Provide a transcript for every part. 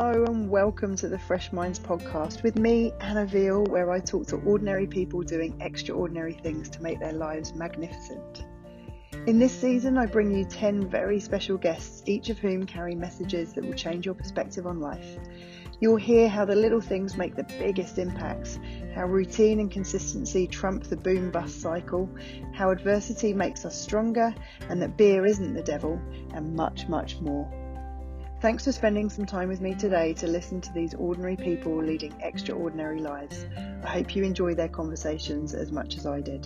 Hello and welcome to the Fresh Minds podcast with me, Anna Veal, where I talk to ordinary people doing extraordinary things to make their lives magnificent. In this season, I bring you 10 very special guests, each of whom carry messages that will change your perspective on life. You'll hear how the little things make the biggest impacts, how routine and consistency trump the boom-bust cycle, how adversity makes us stronger, and that beer isn't the devil, and much, much more. Thanks for spending some time with me today to listen to these ordinary people leading extraordinary lives. I hope you enjoy their conversations as much as I did.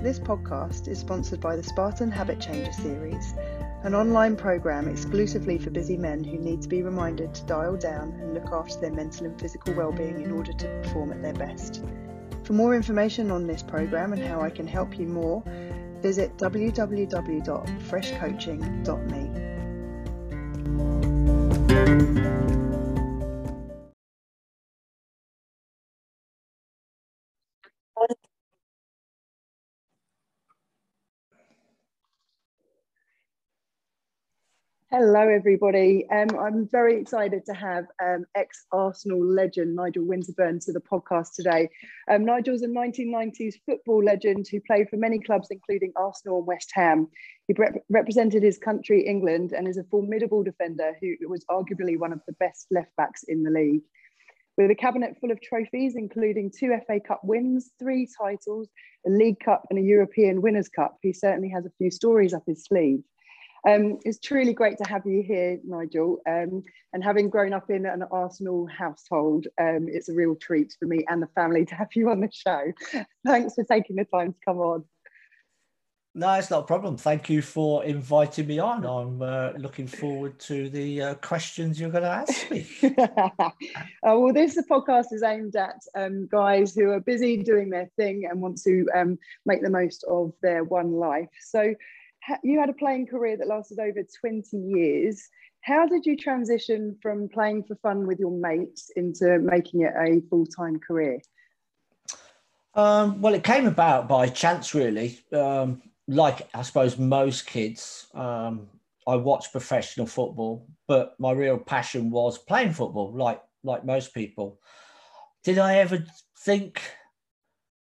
This podcast is sponsored by the Spartan Habit Changer series, an online program exclusively for busy men who need to be reminded to dial down and look after their mental and physical well-being in order to perform at their best. For more information on this program and how I can help you more, visit www.freshcoaching.me. Hello, everybody. I'm very excited to have ex-Arsenal legend Nigel Winterburn to the podcast today. Nigel's a 1990s football legend who played for many clubs, including Arsenal and West Ham. He represented his country, England, and is a formidable defender who was arguably one of the best left-backs in the league. With a cabinet full of trophies, including 2 FA Cup wins, 3 titles, a League Cup and a European Winners' Cup, he certainly has a few stories up his sleeve. It's truly great to have you here, Nigel, and having grown up in an Arsenal household, it's a real treat for me and the family to have you on the show. Thanks for taking the time to come on. No, it's not a problem. Thank you for inviting me on. I'm looking forward to the questions you're going to ask me. Well, this podcast is aimed at guys who are busy doing their thing and want to make the most of their one life. So, you had a playing career that lasted over 20 years. How did you transition from playing for fun with your mates into making it a full-time career? Well, it came about by chance, really. Like, I suppose, most kids, I watched professional football, but my real passion was playing football, like most people. Did I ever think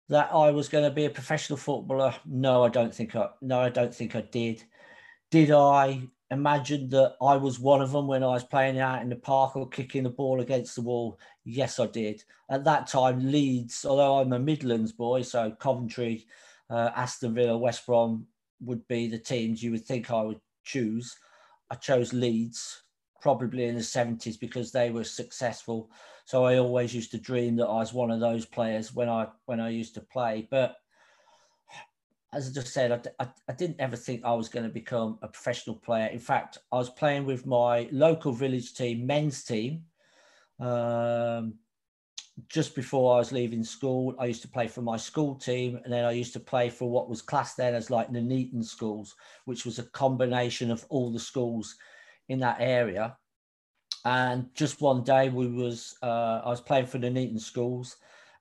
that I was going to be a professional footballer? No, I don't think I did. Did I imagine that I was one of them when I was playing out in the park or kicking the ball against the wall? Yes, I did. At that time, Leeds, although I'm a Midlands boy, so Coventry, Aston Villa, West Brom would be the teams you would think I would choose. I chose Leeds, probably in the 70s, because they were successful. So I always used to dream that I was one of those players when I used to play. But as I just said, I didn't ever think I was going to become a professional player. In fact, I was playing with my local village team, men's team. Just before I was leaving school, I used to play for my school team. And then I used to play for what was classed then as like Nuneaton schools, which was a combination of all the schools in that area. And just one day I was playing for the Nuneaton schools,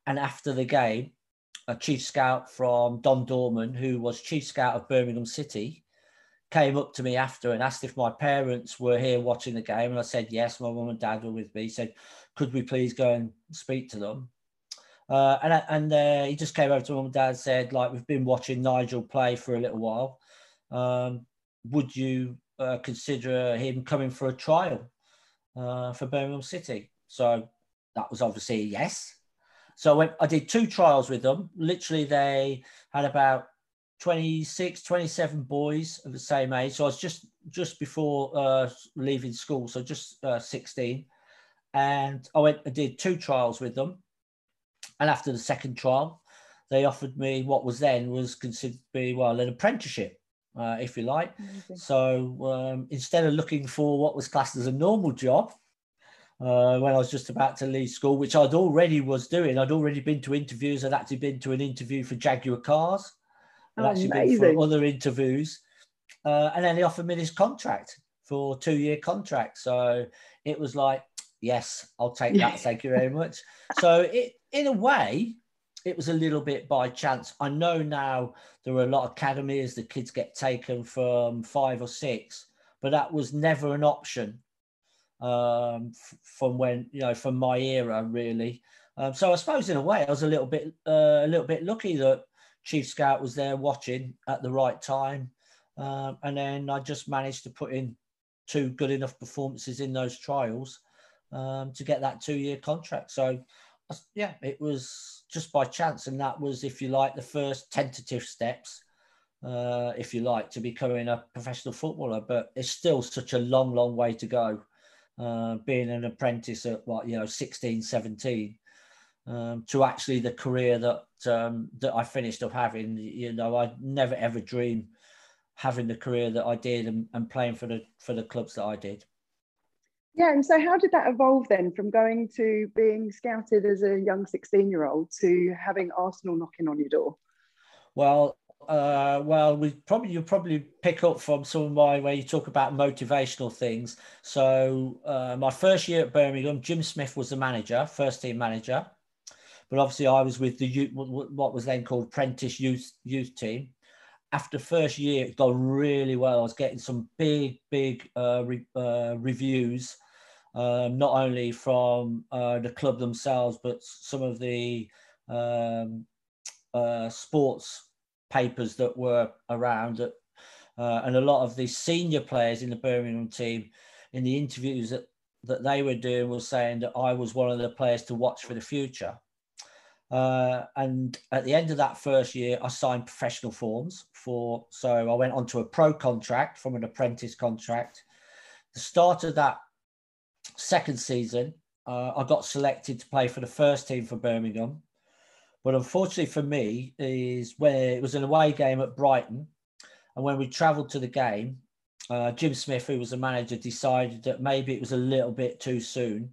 and after the game, a chief scout from Don Dorman, who was chief scout of Birmingham City, came up to me after and asked if my parents were here watching the game. And I said, yes, my mum and dad were with me. He said, could we please go and speak to them? He just came over to mum and dad and said, like, we've been watching Nigel play for a little while. Would you consider him coming for a trial for Birmingham City? So that was obviously a yes. So I did 2 trials with them. Literally, they had about 26, 27 boys of the same age. So I was just before leaving school, so just 16. And I did 2 trials with them. And after the second trial, they offered me what was then was considered to be, well, an apprenticeship, if you like. Amazing. So instead of looking for what was classed as a normal job, when I was just about to leave school, which I'd already was doing, I'd already been to interviews. I'd actually been to an interview for Jaguar Cars. I'd actually been for other interviews. And then they offered me this contract for 2-year contract. So it was like, yes, I'll take that. Thank you very much. So it, in a way, it was a little bit by chance. I know now there are a lot of academies, the kids get taken from 5 or 6, but that was never an option from my era, really. So I suppose in a way I was a little bit lucky that Chief Scout was there watching at the right time. And then I just managed to put in 2 good enough performances in those trials to get that 2-year contract. So yeah, it was just by chance. And that was, if you like, the first tentative steps, if you like, to becoming a professional footballer. But it's still such a long, long way to go. Being an apprentice at 16, 17, to actually the career that that I finished up having. I never ever dreamed having the career that I did and playing for the clubs that I did. Yeah, and so how did that evolve then, from going to being scouted as a young 16-year-old to having Arsenal knocking on your door? Well, you'll probably pick up from some of my, where you talk about motivational things. So my first year at Birmingham, Jim Smith was the manager, first team manager, but obviously I was with the youth, what was then called Apprentice Youth Team. After first year, it gone really well. I was getting some big reviews, not only from the club themselves, but some of the sports papers that were around. And a lot of the senior players in the Birmingham team, in the interviews that they were doing, were saying that I was one of the players to watch for the future. And at the end of that first year, I signed professional forms so I went on to a pro contract from an apprentice contract. The start of that second season, I got selected to play for the first team for Birmingham. But unfortunately for me, it was an away game at Brighton. And when we travelled to the game, Jim Smith, who was the manager, decided that maybe it was a little bit too soon.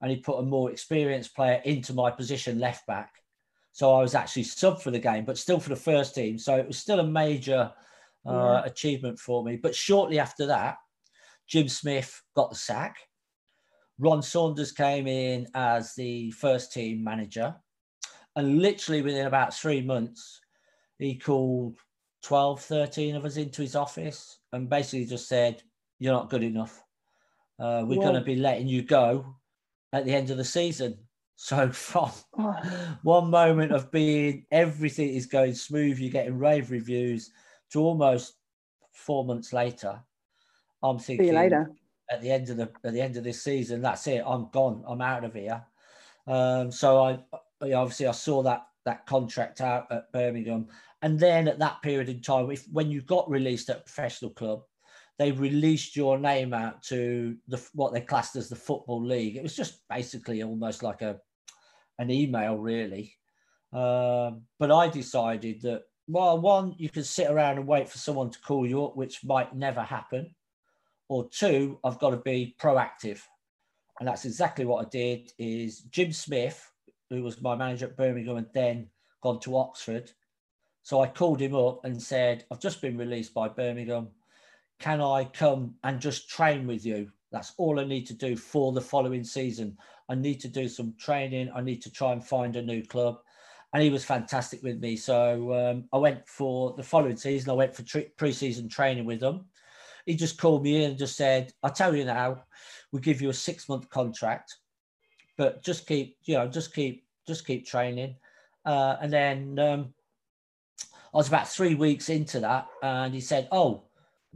And he put a more experienced player into my position, left back. So I was actually sub for the game, but still for the first team. So it was still a major achievement for me. But shortly after that, Jim Smith got the sack. Ron Saunders came in as the first team manager. And literally within about 3 months, he called 12, 13 of us into his office and basically just said, "You're not good enough. We're going to be letting you go at the end of the season." So from one moment of being everything is going smooth, you're getting rave reviews, to almost 4 months later, I'm thinking, see you later. At the end of this season, that's it. I'm gone. I'm out of here. So I saw that contract out at Birmingham, and then at that period in time, when you got released at a professional club, they released your name out to what they classed as the Football League. It was just basically almost like an email, really. But I decided that, well, one, you can sit around and wait for someone to call you up, which might never happen. Or two, I've got to be proactive. And that's exactly what I did. Is Jim Smith, who was my manager at Birmingham and then gone to Oxford. So I called him up and said, "I've just been released by Birmingham. Can I come and just train with you? That's all I need to do for the following season. I need to do some training. I need to try and find a new club." And he was fantastic with me. So I went for the following season. I went for pre-season training with them. He just called me in and just said, "I tell you now, we'll give you a 6-month contract, but just keep training." And then I was about 3 weeks into that, and he said, "Oh,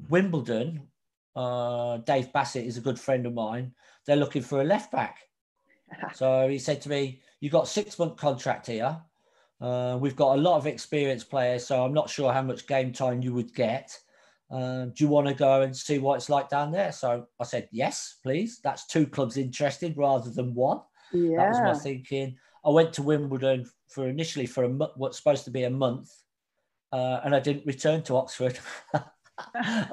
Wimbledon, Dave Bassett is a good friend of mine. They're looking for a left back." So he said to me, "You've got a 6-month contract here. We've got a lot of experienced players, so I'm not sure how much game time you would get. Do you want to go and see what it's like down there?" So I said, "Yes, please." That's 2 clubs interested rather than one. Yeah. That was my thinking. I went to Wimbledon initially for what's supposed to be a month, and I didn't return to Oxford.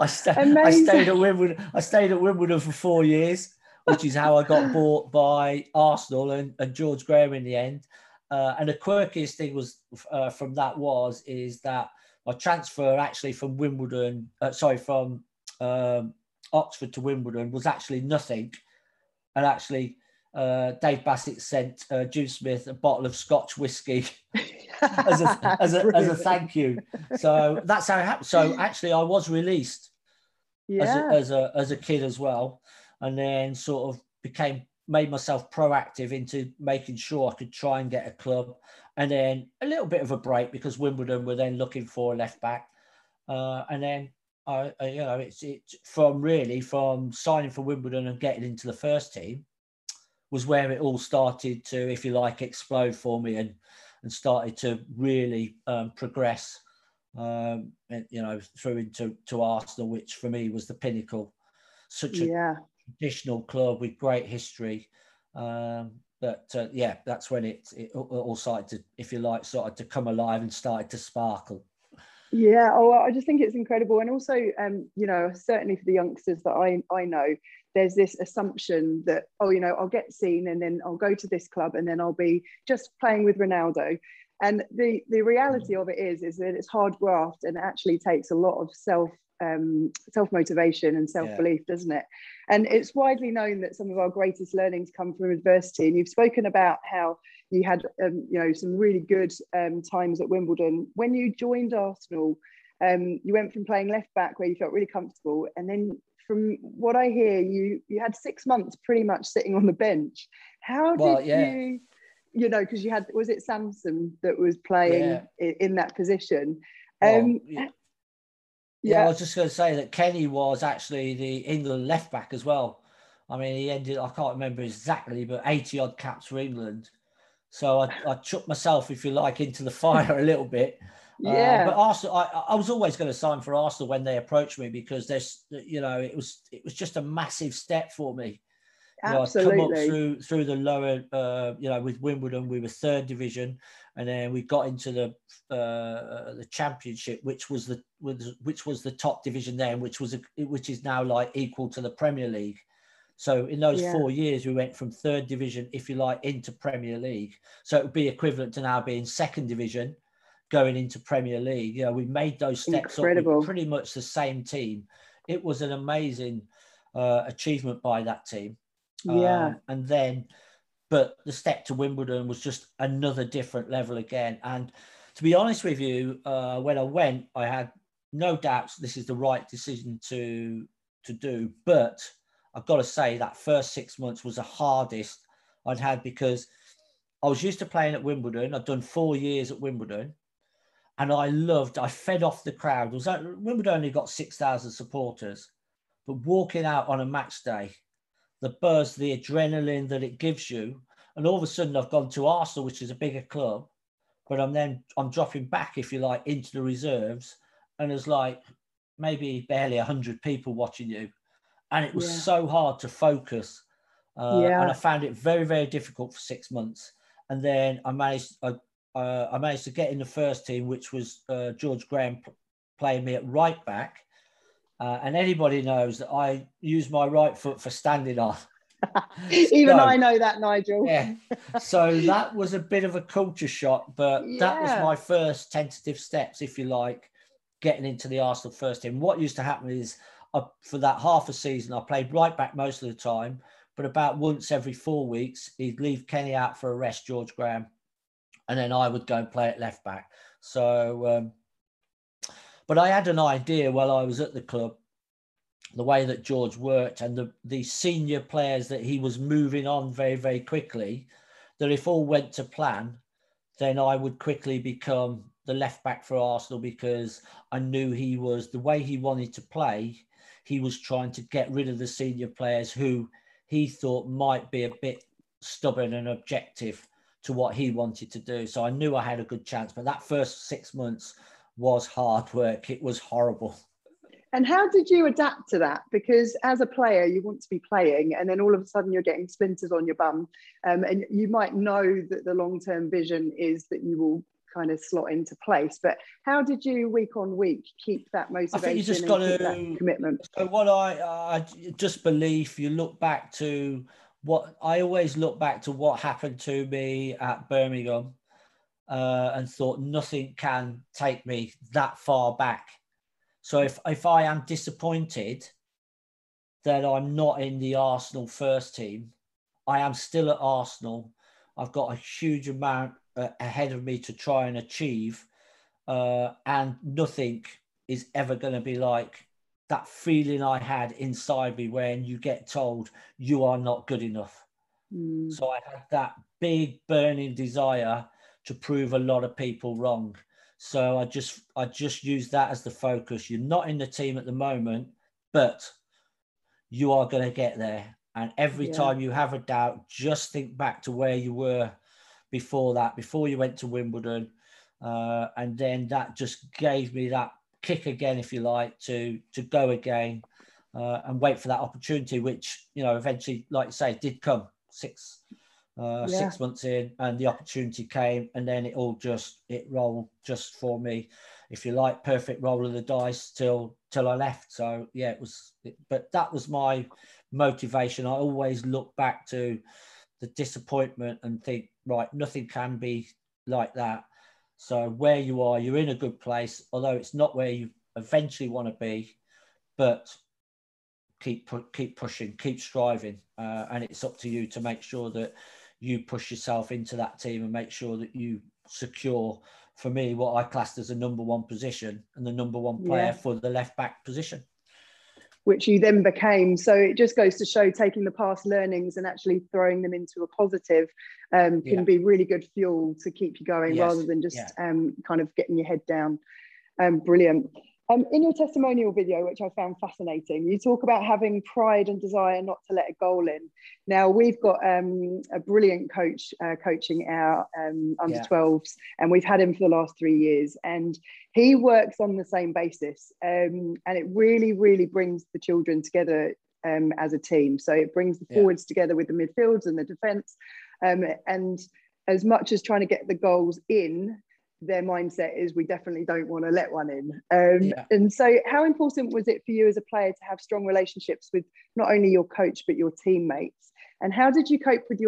I stayed at Wimbledon for 4 years, which is how I got bought by Arsenal and George Graham in the end. And the quirkiest thing was from that is that my transfer actually from Wimbledon, from Oxford to Wimbledon, was actually nothing. And actually, Dave Bassett sent Jim Smith a bottle of Scotch whiskey as a thank you. So that's how it happened. So actually, I was released as a kid as well, and then sort of made myself proactive into making sure I could try and get a club, and then a little bit of a break because Wimbledon were then looking for a left back, and then I you know, it's from signing for Wimbledon and getting into the first team was where it all started to, if you like, explode for me and started to really progress, and, you know, through into Arsenal, which for me was the pinnacle. Such a traditional club with great history. But that's when it all started to, if you like, started to come alive and started to sparkle. Yeah, I just think it's incredible. And also, you know, certainly for the youngsters that I know, there's this assumption that, oh, you know, I'll get seen and then I'll go to this club and then I'll be just playing with Ronaldo. And the reality of it is that it's hard graft and actually takes a lot of self-motivation and self-belief, doesn't it? And it's widely known that some of our greatest learnings come from adversity. And you've spoken about how you had, you know, some really good times at Wimbledon. When you joined Arsenal, you went from playing left back where you felt really comfortable, and then from what I hear, you had 6 months pretty much sitting on the bench. How did you, you know, because you had, was it Samson that was playing in that position? I was just going to say that Kenny was actually the England left back as well. I mean, he ended, I can't remember exactly, but 80 odd caps for England. So I chucked myself, if you like, into the fire a little bit. Yeah. But Arsenal, I was always going to sign for Arsenal when they approached me, because there's, you know, it was just a massive step for me. Absolutely. You know, I'd come up through the lower, you know, with Wimbledon, we were third division, and then we got into the Championship, which was the top division then, which is now like equal to the Premier League. So in those 4 years, we went from third division, if you like, into Premier League. So it would be equivalent to now being second division, going into Premier League. You know, we made those steps up with pretty much the same team. It was an amazing achievement by that team. And then, but the step to Wimbledon was just another different level again. And to be honest with you, when I went, I had no doubts this is the right decision to do. But I've got to say that first 6 months was the hardest I'd had, because I was used to playing at Wimbledon. I'd done 4 years at Wimbledon, and I fed off the crowd. Wimbledon only got 6,000 supporters, but walking out on a match day, the buzz, the adrenaline that it gives you. And all of a sudden I've gone to Arsenal, which is a bigger club, but I'm dropping back, if you like, into the reserves. And there's like maybe barely 100 people watching you. And it was so hard to focus. And I found it very, very difficult for 6 months. And then I managed to get in the first team, which was George Graham playing me at right back. And anybody knows that I use my right foot for standing on. Even I know that, Nigel. Yeah. So that was a bit of a culture shock, but that was my first tentative steps, if you like, getting into the Arsenal first team. What used to happen is, for that half a season, I played right back most of the time, but about once every 4 weeks, he'd leave Kenny out for a rest, George Graham, and then I would go and play at left back. So... but I had an idea while I was at the club, the way that George worked and the senior players that he was moving on very, very quickly, that if all went to plan, then I would quickly become the left back for Arsenal, because I knew he was, the way he wanted to play, he was trying to get rid of the senior players who he thought might be a bit stubborn and objective to what he wanted to do. So I knew I had a good chance, but that first 6 months was hard work. It was horrible. And how did you adapt to that? Because as a player, you want to be playing, and then all of a sudden you're getting splinters on your bum. And you might know that the long-term vision is that you will kind of slot into place. But how did you, week on week, keep that motivation? I think you just got to commitment. So what I just believe, you look back to what I always look back to what happened to me at Birmingham. And thought nothing can take me that far back. So if I am disappointed that I'm not in the Arsenal first team, I am still at Arsenal. I've got a huge amount ahead of me to try and achieve, and nothing is ever going to be like that feeling I had inside me when you get told you are not good enough. Mm. So I had that big burning desire to prove a lot of people wrong. So I just use that as the focus. You're not in the team at the moment, but you are going to get there. And every time you have a doubt, just think back to where you were before that, before you went to Wimbledon. And then that just gave me that kick again, if you like, to go again and wait for that opportunity, which, you know, eventually, like you say, did come 6 months in, and the opportunity came, and then it all just, it rolled just for me, if you like, perfect roll of the dice till I left. So yeah, but that was my motivation. I always look back to the disappointment and think, right, nothing can be like that. So where you are, you're in a good place, although it's not where you eventually want to be, but keep pushing, keep striving. And it's up to you to make sure that you push yourself into that team and make sure that you secure, for me, what I classed as a number one position and the number one player for the left back position. Which you then became. So it just goes to show taking the past learnings and actually throwing them into a positive can be really good fuel to keep you going rather than just kind of getting your head down. Brilliant. In your testimonial video, which I found fascinating, you talk about having pride and desire not to let a goal in. Now, we've got a brilliant coach coaching our under-12s, and we've had him for the last 3 years, and he works on the same basis, and it really, really brings the children together as a team. So it brings the forwards together with the midfields and the defence, and as much as trying to get the goals in, their mindset is we definitely don't want to let one in. And so how important was it for you as a player to have strong relationships with not only your coach but your teammates, and how did you cope with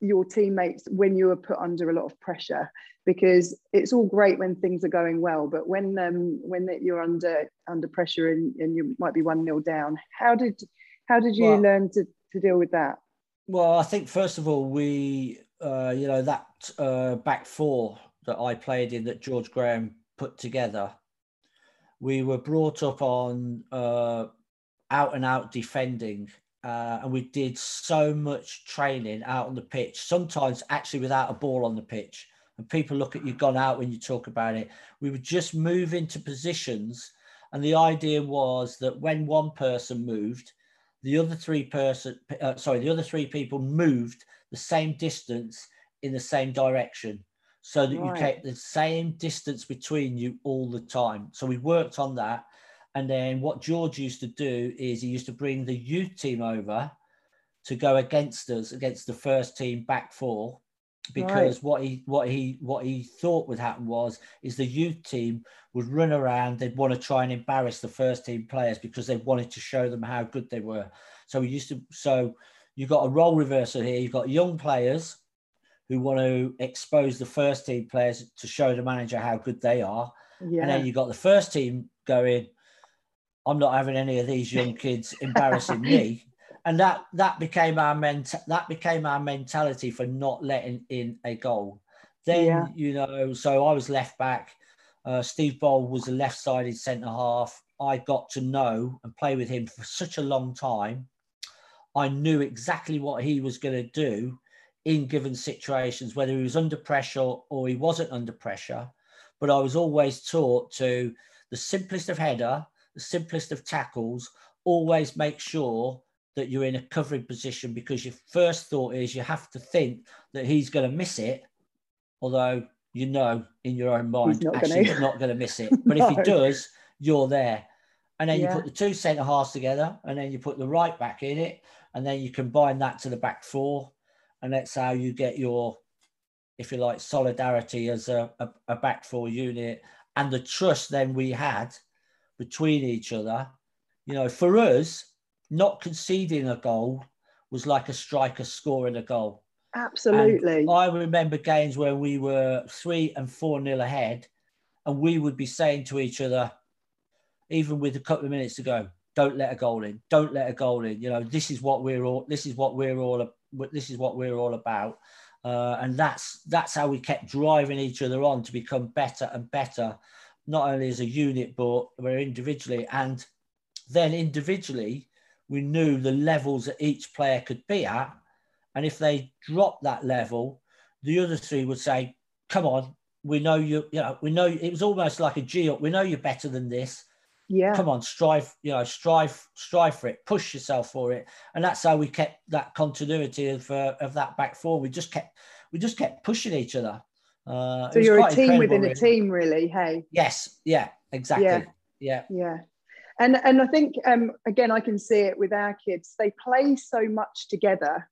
your teammates when you were put under a lot of pressure? Because it's all great when things are going well, but when you're under pressure and you might be 1-0 down, how did you learn to deal with that? Well, I think first of all, we you know, that back four that I played in that George Graham put together, we were brought up on out and out defending, and we did so much training out on the pitch, sometimes actually without a ball on the pitch. And people look at you gone out when you talk about it. We would just move into positions, and the idea was that when one person moved, the other three people moved the same distance in the same direction, so that you kept the same distance between you all the time. So we worked on that. And then what George used to do is he used to bring the youth team over to go against us, against the first team back four, because what he thought would happen is the youth team would run around, they'd want to try and embarrass the first team players because they wanted to show them how good they were. So you've got a role reversal here. You've got young players who want to expose the first team players to show the manager how good they are. Yeah. And then you've got the first team going, I'm not having any of these young kids embarrassing me. And that became our mentality for not letting in a goal. Then, you know, so I was left back. Steve Boll was a left-sided centre-half. I got to know and play with him for such a long time. I knew exactly what he was going to do in given situations, whether he was under pressure or he wasn't under pressure. But I was always taught to the simplest of header, the simplest of tackles, always make sure that you're in a covering position, because your first thought is you have to think that he's going to miss it, although, you know, in your own mind, he's not going to miss it. But if he does, you're there. And then you put the two centre-halves together, and then you put the right back in it, and then you combine that to the back four. And that's how you get your, if you like, solidarity as a back four unit, and the trust then we had between each other. You know, for us, not conceding a goal was like a striker scoring a goal. Absolutely. And I remember games where we were 3 and 4-0 ahead, and we would be saying to each other, even with a couple of minutes to go, Don't let a goal in. Don't let a goal in. You know, this is what we're all about. And that's how we kept driving each other on to become better and better, not only as a unit, but individually. And then individually, we knew the levels that each player could be at. And if they dropped that level, the other three would say, come on, we know you, we know it was almost like a G up. We know you're better than this. Yeah. Come on, strive, strive for it, push yourself for it. And that's how we kept that continuity of that back four. We just kept pushing each other. So you're a team within really. A team, really, hey? Yes. Yeah, exactly. Yeah. And I think, again, I can see it with our kids. They play so much together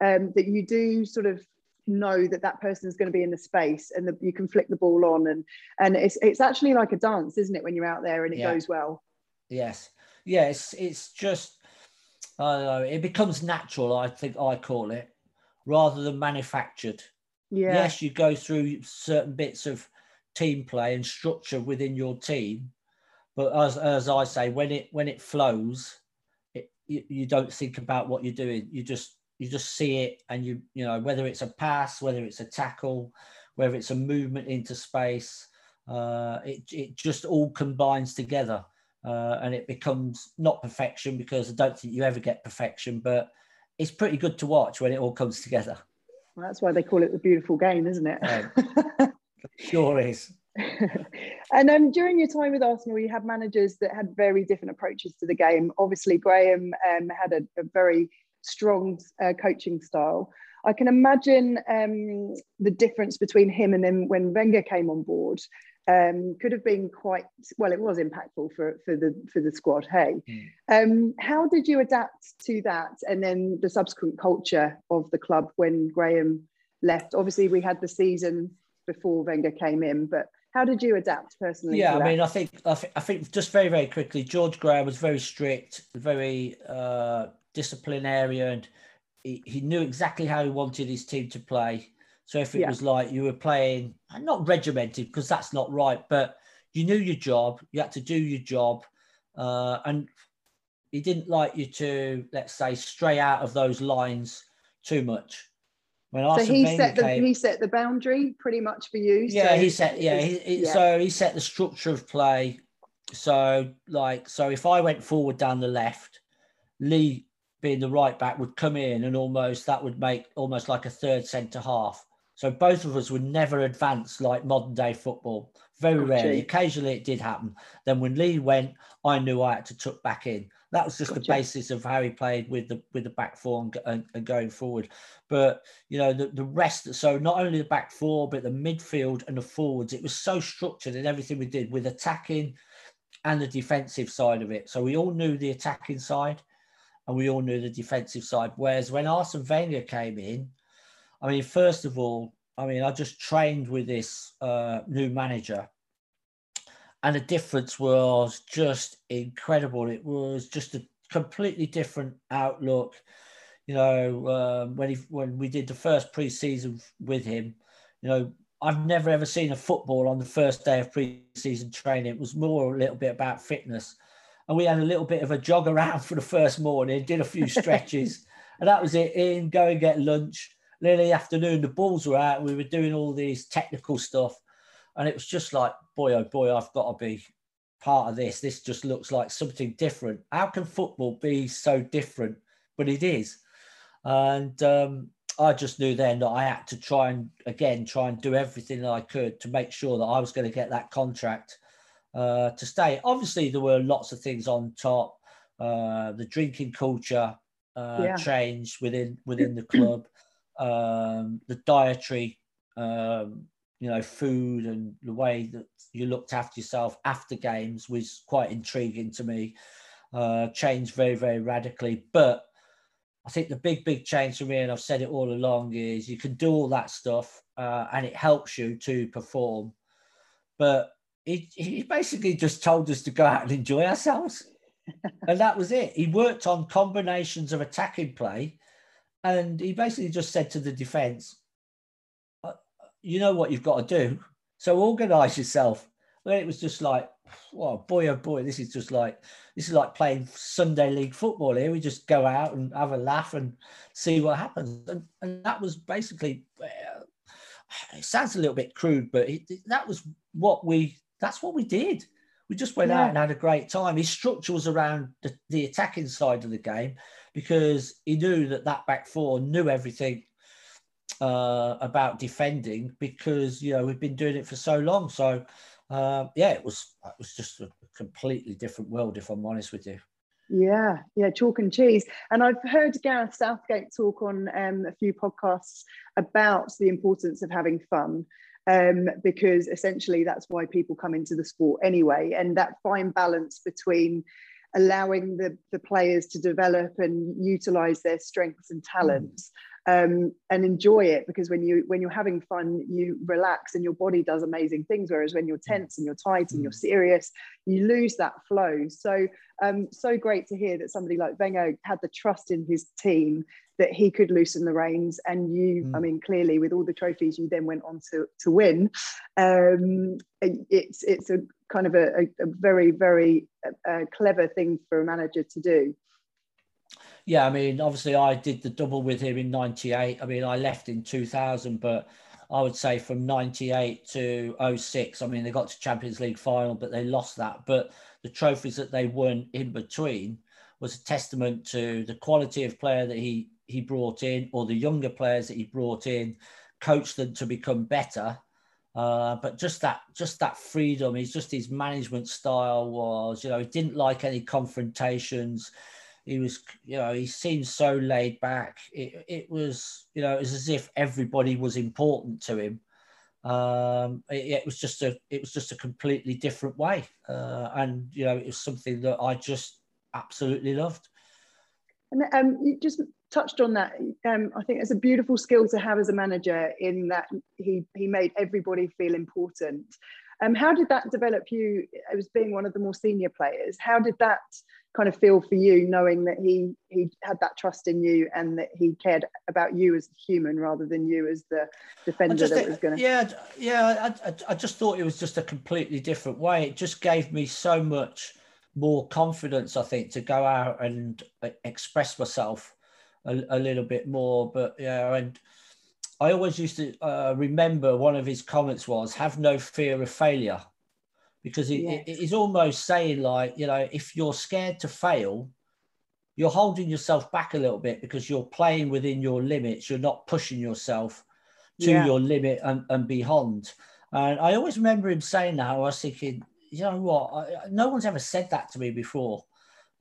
that you do sort of know that person is going to be in the space, and you can flick the ball on, and it's actually like a dance, isn't it, when you're out there and it goes well. Yes. Yes. It's just, I don't know, it becomes natural, I think I call it, rather than manufactured. Yeah. Yes, you go through certain bits of team play and structure within your team, but as I say, when it flows, you don't think about what you're doing. You just see it, and you know whether it's a pass, whether it's a tackle, whether it's a movement into space, it just all combines together, and it becomes not perfection, because I don't think you ever get perfection, but it's pretty good to watch when it all comes together. Well, that's why they call it the beautiful game, isn't it? Sure is. And during your time with Arsenal, you had managers that had very different approaches to the game. Obviously, Graham had a very strong coaching style. I can imagine the difference between him and then when Wenger came on board could have been quite, well, it was impactful for the squad, hey? Mm. How did you adapt to that, and then the subsequent culture of the club when Graham left? Obviously, we had the season before Wenger came in, but how did you adapt personally? Yeah, I mean, I think just very, very quickly, George Graham was very strict, very disciplinarian. He knew exactly how he wanted his team to play. So if it was like you were playing, not regimented, because that's not right, but you knew your job, you had to do your job. And he didn't like you to, let's say, stray out of those lines too much. So he set the boundary pretty much for you. Yeah, so so he set the structure of play. So if I went forward down the left, Lee, being the right back, would come in and that would make almost like a third centre half. So both of us would never advance like modern day football. Very rarely. Occasionally it did happen. Then when Lee went, I knew I had to tuck back in. That was just the basis of how he played with the back four and going forward. But, the rest, so not only the back four, but the midfield and the forwards, it was so structured in everything we did with attacking and the defensive side of it. So we all knew the attacking side and we all knew the defensive side. Whereas when Arsene Wenger came in, I mean, first of all, I just trained with this new manager. And the difference was just incredible. It was just a completely different outlook. When we did the first pre-season with him, I've never ever seen a football on the first day of pre-season training. It was more a little bit about fitness. And we had a little bit of a jog around for the first morning, did a few stretches. And that was it, in, go and get lunch. And in the afternoon, the balls were out. We were doing all these technical stuff. And it was just like, boy, oh boy, I've got to be part of this. This just looks like something different. How can football be so different? But it is. And I just knew then that I had to try and do everything that I could to make sure that I was going to get that contract to stay. Obviously, there were lots of things on top. The drinking culture changed within the club. The dietary food and the way that you looked after yourself after games was quite intriguing to me. Changed very, very radically. But I think the big, big change for me, and I've said it all along, is you can do all that stuff and it helps you to perform. But he basically just told us to go out and enjoy ourselves. And that was it. He worked on combinations of attacking play, and he basically just said to the defence, you know what you've got to do. So organise yourself. then it was just like, well, boy, oh boy, this is just like, this is like playing Sunday league football here. We just go out and have a laugh and see what happens. And that was basically, it sounds a little bit crude, but that was what we did. We just went out and had a great time. His structure was around the attacking side of the game because he knew that back four knew everything about defending because, you know, we've been doing it for so long. So, it was just a completely different world, if I'm honest with you. Yeah, chalk and cheese. And I've heard Gareth Southgate talk on a few podcasts about the importance of having fun. Because essentially that's why people come into the sport anyway. And that fine balance between allowing the players to develop and utilise their strengths and talents and enjoy it. Because when you're having fun, you relax and your body does amazing things. Whereas when you're tense and you're tight and you're serious, you lose that flow. So, so great to hear that somebody like Wenger had the trust in his team that he could loosen the reins, and you, I mean, clearly with all the trophies you then went on to win, it's a kind of a very, very clever thing for a manager to do. Yeah, I mean, obviously I did the double with him in 98. I mean, I left in 2000, but I would say from 98 to 06, I mean, they got to Champions League final, but they lost that. But the trophies that they won in between was a testament to the quality of player that he brought in, or the younger players that he brought in, coached them to become better. But just that freedom, his management style was, you know, he didn't like any confrontations. He was, you know, he seemed so laid back. It was, you know, it was as if everybody was important to him. It was just a completely different way. And, you know, it was something that I just absolutely loved. And you just touched on that. I think it's a beautiful skill to have as a manager, in that he made everybody feel important. How did that develop you as being one of the more senior players? How did that kind of feel for you, knowing that he had that trust in you and that he cared about you as a human rather than you as the defender that was going to... I just thought it was just a completely different way. It just gave me so much more confidence, I think, to go out and express myself a little bit more. But yeah, and I always used to remember one of his comments was, have no fear of failure, because it is almost saying, like, you know, if you're scared to fail, you're holding yourself back a little bit because you're playing within your limits. You're not pushing yourself to your limit and beyond. And I always remember him saying that. I was thinking, you know what, no one's ever said that to me before,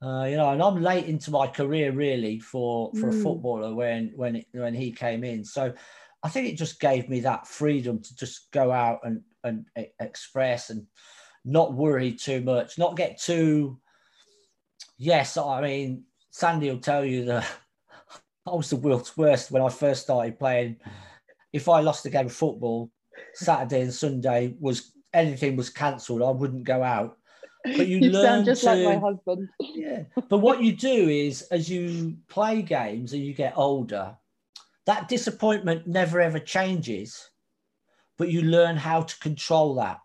you know, and I'm late into my career really for a footballer when he came in. So I think it just gave me that freedom to just go out and express and not worry too much, not get too... Yes, I mean, Sandy will tell you that I was the world's worst when I first started playing. If I lost a game of football, Saturday and Sunday anything was cancelled, I wouldn't go out. But you learn sound just like my husband. Yeah. But what you do is, as you play games and you get older, that disappointment never ever changes, but you learn how to control that.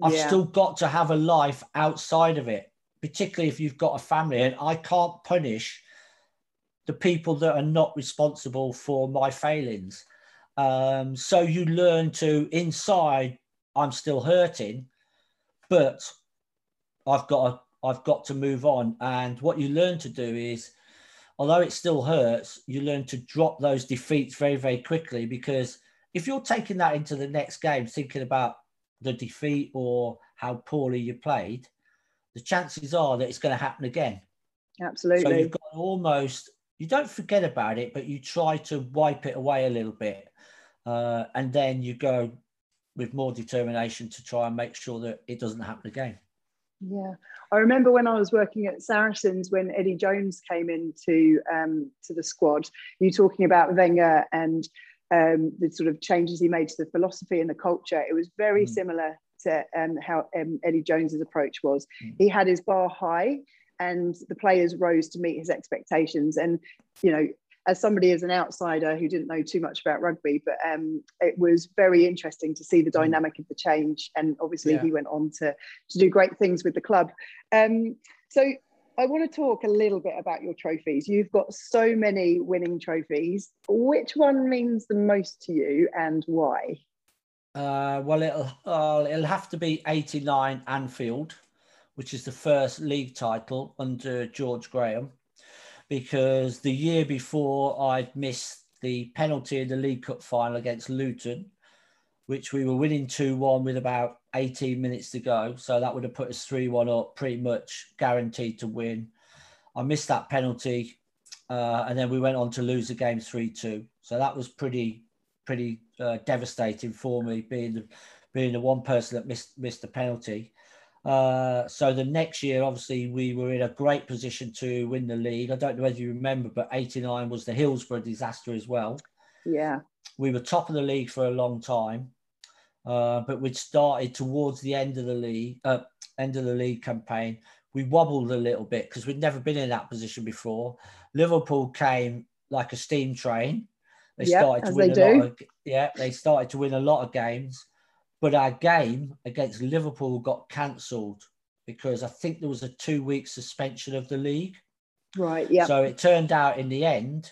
I've still got to have a life outside of it, particularly if you've got a family, and I can't punish the people that are not responsible for my failings. So you learn to, inside, I'm still hurting, but I've got to move on. And what you learn to do is, although it still hurts, you learn to drop those defeats very, very quickly, because if you're taking that into the next game, thinking about the defeat or how poorly you played, the chances are that it's going to happen again. Absolutely. So you've got you don't forget about it, but you try to wipe it away a little bit. And then you go with more determination to try and make sure that it doesn't happen again. Yeah, I remember when I was working at Saracens, when Eddie Jones came into to the squad, you talking about Wenger and the sort of changes he made to the philosophy and the culture. It was very similar to how Eddie Jones's approach was. He had his bar high and the players rose to meet his expectations. And, you know, as somebody, as an outsider who didn't know too much about rugby, but it was very interesting to see the dynamic of the change. And obviously he went on to do great things with the club. So I want to talk a little bit about your trophies. You've got so many winning trophies. Which one means the most to you and why? Well, it'll have to be 89 Anfield, which is the first league title under George Graham, because the year before I'd missed the penalty in the League Cup final against Luton, which we were winning 2-1 with about 18 minutes to go. So that would have put us 3-1 up, pretty much guaranteed to win. I missed that penalty and then we went on to lose the game 3-2. So that was pretty devastating for me, being the one person that missed the penalty. So the next year, obviously, we were in a great position to win the league. I don't know whether you remember, but 89 was the Hillsborough disaster as well. Yeah. We were top of the league for a long time. But we'd started towards the end of the league campaign. We wobbled a little bit because we'd never been in that position before. Liverpool came like a steam train. They started to win a lot of games, but our game against Liverpool got cancelled because I think there was a 2-week suspension of the league. Right. Yeah. So it turned out in the end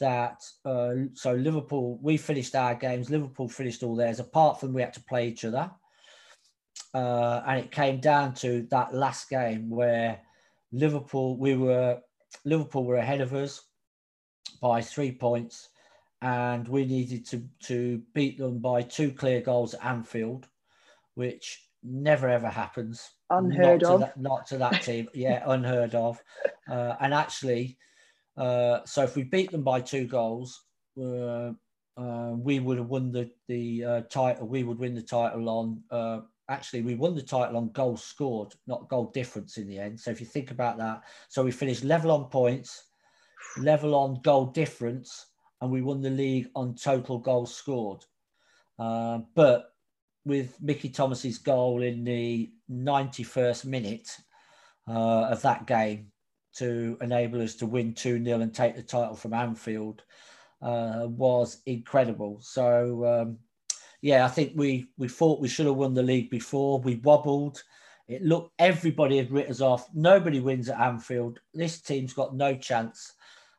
that Liverpool, we finished our games, Liverpool finished all theirs, apart from we had to play each other. And it came down to that last game where Liverpool were ahead of us by 3 points, and we needed to beat them by 2 clear goals at Anfield, which never ever happens. Not to that team. Yeah, unheard of. And actually... so if we beat them by 2 goals, we would have won the title. We would win the title on... actually, we won the title on goals scored, not goal difference in the end. So if you think about that, so we finished level on points, level on goal difference, and we won the league on total goals scored. But with Mickey Thomas's goal in the 91st minute of that game, to enable us to win 2-0 and take the title from Anfield was incredible. So, I think we thought we should have won the league before. We wobbled. It looked everybody had written us off. Nobody wins at Anfield. This team's got no chance.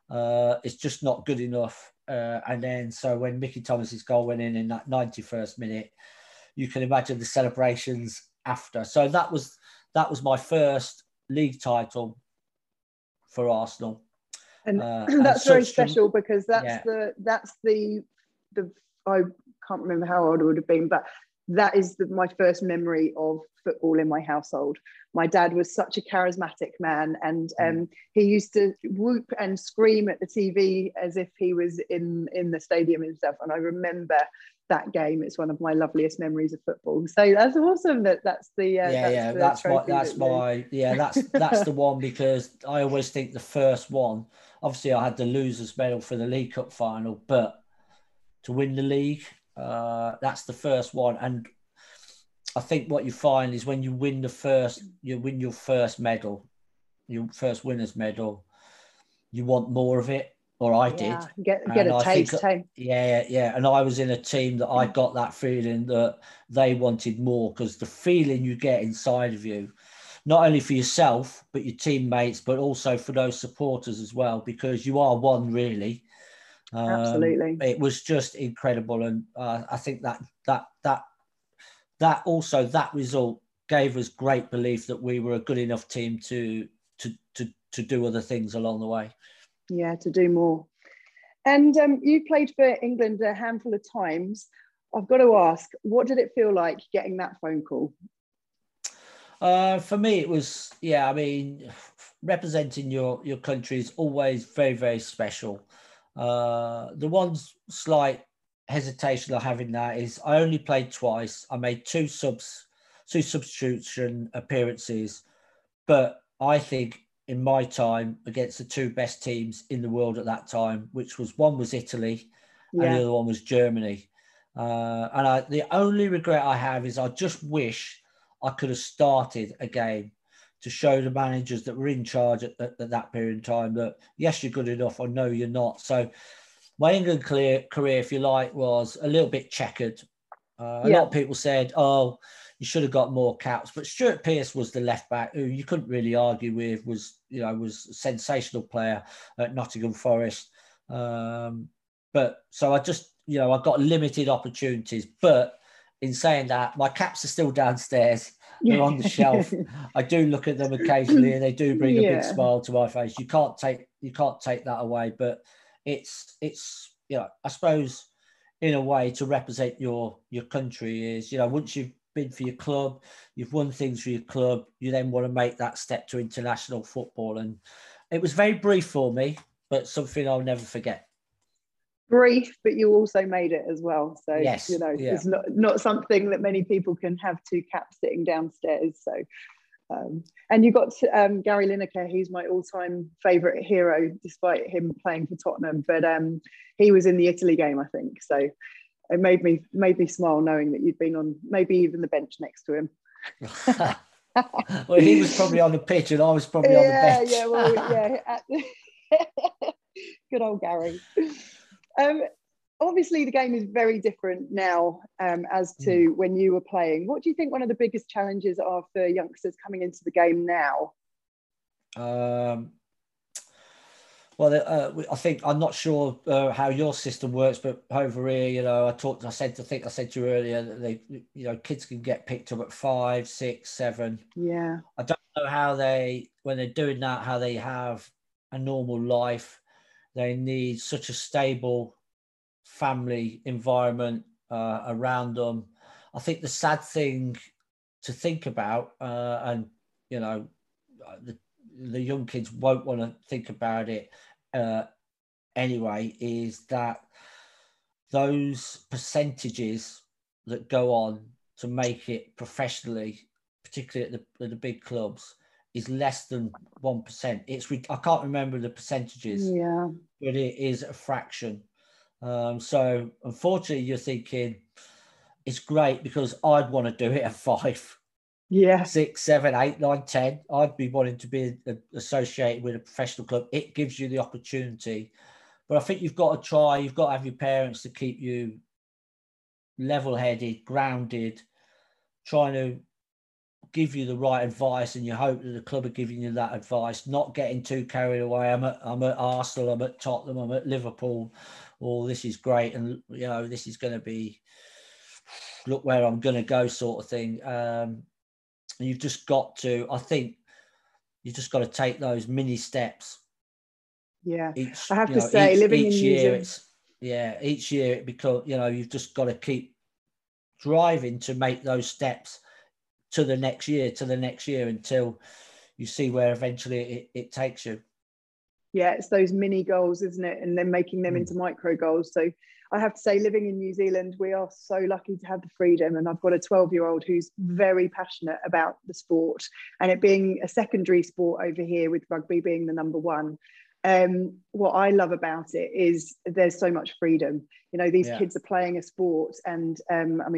It's just not good enough. And then, so when Mickey Thomas's goal went in that 91st minute, you can imagine the celebrations after. So that was my first league title for Arsenal, and that's very special because that's the I can't remember how old I would have been, but that is my first memory of football in my household. My dad was such a charismatic man, and he used to whoop and scream at the TV as if he was in the stadium himself. And I remember that game. It's one of my loveliest memories of football. So that's awesome. That's the one, because I always think the first one. Obviously, I had the losers' medal for the League Cup final, but to win the league, that's the first one. And I think what you find is when you win your first winner's medal, you want more of it. Or I did. Get a taste. And I was in a team that I got that feeling that they wanted more, because the feeling you get inside of you, not only for yourself, but your teammates, but also for those supporters as well, because you are one really. Absolutely. It was just incredible. And I think that result gave us great belief that we were a good enough team to do other things along the way. Yeah, to do more. And you played for England a handful of times. I've got to ask, what did it feel like getting that phone call? For me, it was, representing your country is always very, very special. The one slight hesitation I have in that is I only played twice. I made 2 substitution appearances, but I think in my time against the 2 best teams in the world at that time, which was one was Italy and the other one was Germany. And the only regret I have is I just wish I could have started a game. to show the managers that were in charge at that period of time that, yes, you're good enough, or no, you're not. So my England career, if you like, was a little bit checkered. A lot of people said, oh, you should have got more caps. But Stuart Pearce was the left back who you couldn't really argue with, was a sensational player at Nottingham Forest. I got limited opportunities. But in saying that, my caps are still downstairs. They're on the shelf. I do look at them occasionally, and they do bring a big smile to my face. You can't take that away. But it's I suppose, in a way, to represent your country is, once you've been for your club, you've won things for your club, you then want to make that step to international football. And it was very brief for me, but something I'll never forget. Brief, but you also made it as well. So, yes, it's not something that many people can have, two caps sitting downstairs. So, and you got Gary Lineker, who's my all-time favourite hero, despite him playing for Tottenham. But he was in the Italy game, I think. So it made me smile knowing that you'd been on maybe even the bench next to him. Well, he was probably on the pitch, and I was probably on the bench. Good old Gary. Obviously, the game is very different now as to when you were playing. What do you think one of the biggest challenges are for youngsters coming into the game now? I think, I'm not sure how your system works, but over here, I said to you earlier that they, kids can get picked up at 5, 6, 7. Yeah. I don't know how they, when they're doing that, how they have a normal life. They need such a stable family environment around them. I think the sad thing to think about, the young kids won't want to think about it anyway, is that those percentages that go on to make it professionally, particularly at the big clubs, is less than 1%. I can't remember the percentages, but it is a fraction. So unfortunately, you're thinking it's great because I'd want to do it at 5, 6, 7, 8, 9, 10. I'd be wanting to be associated with a professional club. It gives you the opportunity, but I think you've got to have your parents to keep you level-headed, grounded, trying to give you the right advice, and you hope that the club are giving you that advice, not getting too carried away. I'm at Arsenal, I'm at Tottenham, I'm at Liverpool. Oh, this is great, and this is going to be, look where I'm going to go, sort of thing. You've just got to take those mini steps. Yeah, each year it becomes, you've just got to keep driving to make those steps to the next year until you see where eventually it takes you. Yeah, it's those mini goals, isn't it? And then making them into micro goals. So I have to say, living in New Zealand, we are so lucky to have the freedom. And I've got a 12-year-old who's very passionate about the sport, and it being a secondary sport over here, with rugby being the number one. What I love about it is there's so much freedom. These kids are playing a sport, and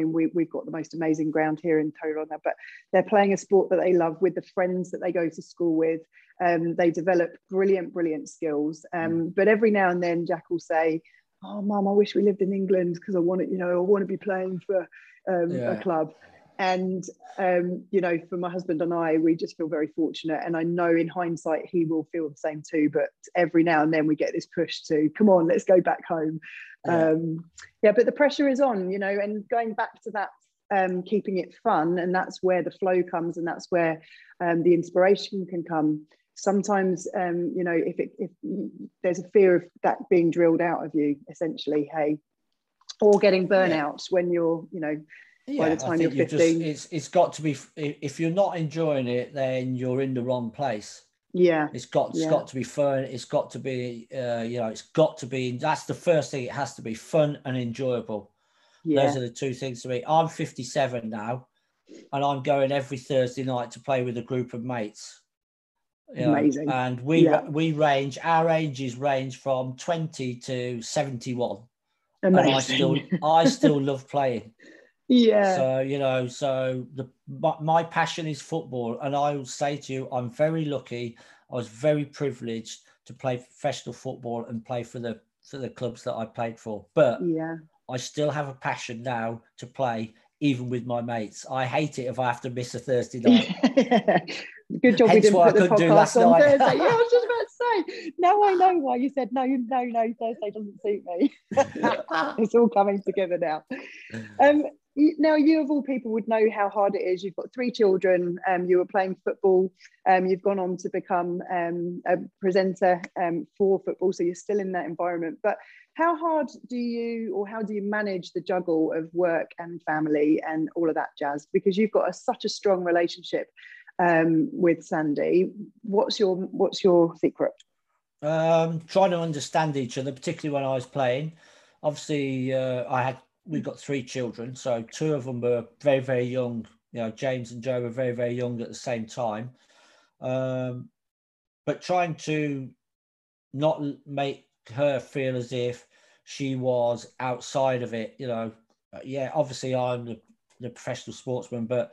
we've got the most amazing ground here in Tauranga, but they're playing a sport that they love with the friends that they go to school with. They develop brilliant skills. But every now and then Jack will say, oh, Mum, I wish we lived in England because I want to be playing for a club. And, for my husband and I, we just feel very fortunate. And I know in hindsight, he will feel the same too. But every now and then we get this push to, come on, let's go back home. But the pressure is on, and going back to that, keeping it fun. And that's where the flow comes, and that's where the inspiration can come. Sometimes, if there's a fear of that being drilled out of you, essentially, hey, or getting burnout when you're, by the time you're 15. It's got to be, if you're not enjoying it, then you're in the wrong place. Yeah. It's got to be fun. It's got to be, that's the first thing. It has to be fun and enjoyable. Yeah. Those are the two things to me. I'm 57 now, and I'm going every Thursday night to play with a group of mates. Amazing. And we range, our ages range from 20 to 71. Amazing. And I still love playing. Yeah. So, you know, so my passion is football. And I will say to you, I'm very lucky. I was very privileged to play professional football and play for the clubs that I played for. But yeah, I still have a passion now to play, even with my mates. I hate it if I have to miss a Thursday night. Yeah. Good job we didn't put the podcast on Thursday. Yeah, I was just about to say, now I know why you said, no, Thursday doesn't suit me. It's all coming together now. Now, you of all people would know how hard it is. You've got three children, you were playing football, you've gone on to become a presenter for football, so you're still in that environment. But how hard do you, or how do you manage the juggle of work and family and all of that jazz? Because you've got such a strong relationship with Sandy. What's your secret? Trying to understand each other, particularly when I was playing. Obviously, we've got three children, so two of them were very, very young. You know, James and Joe were very, very young at the same time. But trying to not make her feel as if she was outside of it, you know. Yeah, obviously I'm the professional sportsman, but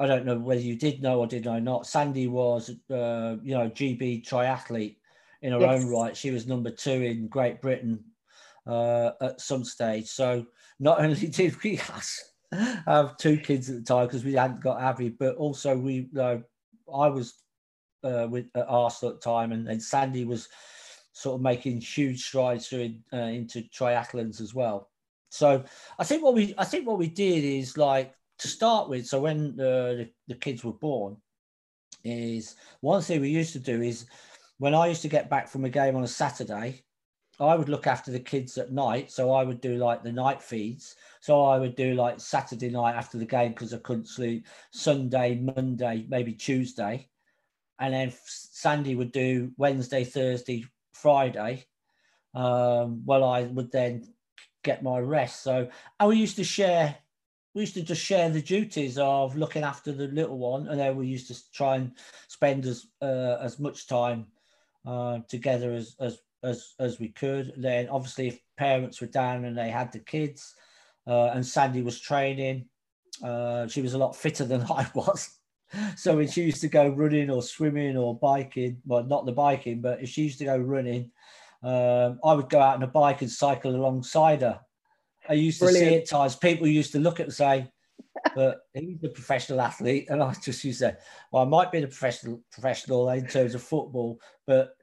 I don't know whether you did know or did know not. Sandy was, you know, GB triathlete in her own right. She was number 2 in Great Britain at some stage. So not only did we have two kids at the time because we hadn't got Abby, but also I was at Arsenal at the time, and Sandy was sort of making huge strides into triathlons as well. So I think what we did is, like, to start with, so when the kids were born, is one thing we used to do is when I used to get back from a game on a Saturday, I would look after the kids at night. So I would do like the night feeds. So I would do like Saturday night after the game because I couldn't sleep, Sunday, Monday, maybe Tuesday. And then Sandy would do Wednesday, Thursday, Friday. Well, I would then get my rest. So we used to just share the duties of looking after the little one, and then we used to try and spend as much time together as we could. And then obviously if parents were down and they had the kids and Sandy was training, she was a lot fitter than I was. So when she used to go running or swimming or biking, well, not the biking, but if she used to go running, I would go out on a bike and cycle alongside her. I used to see at times people used to look at and say, but he's a professional athlete. And I just used to say, well, I might be the professional in terms of football, but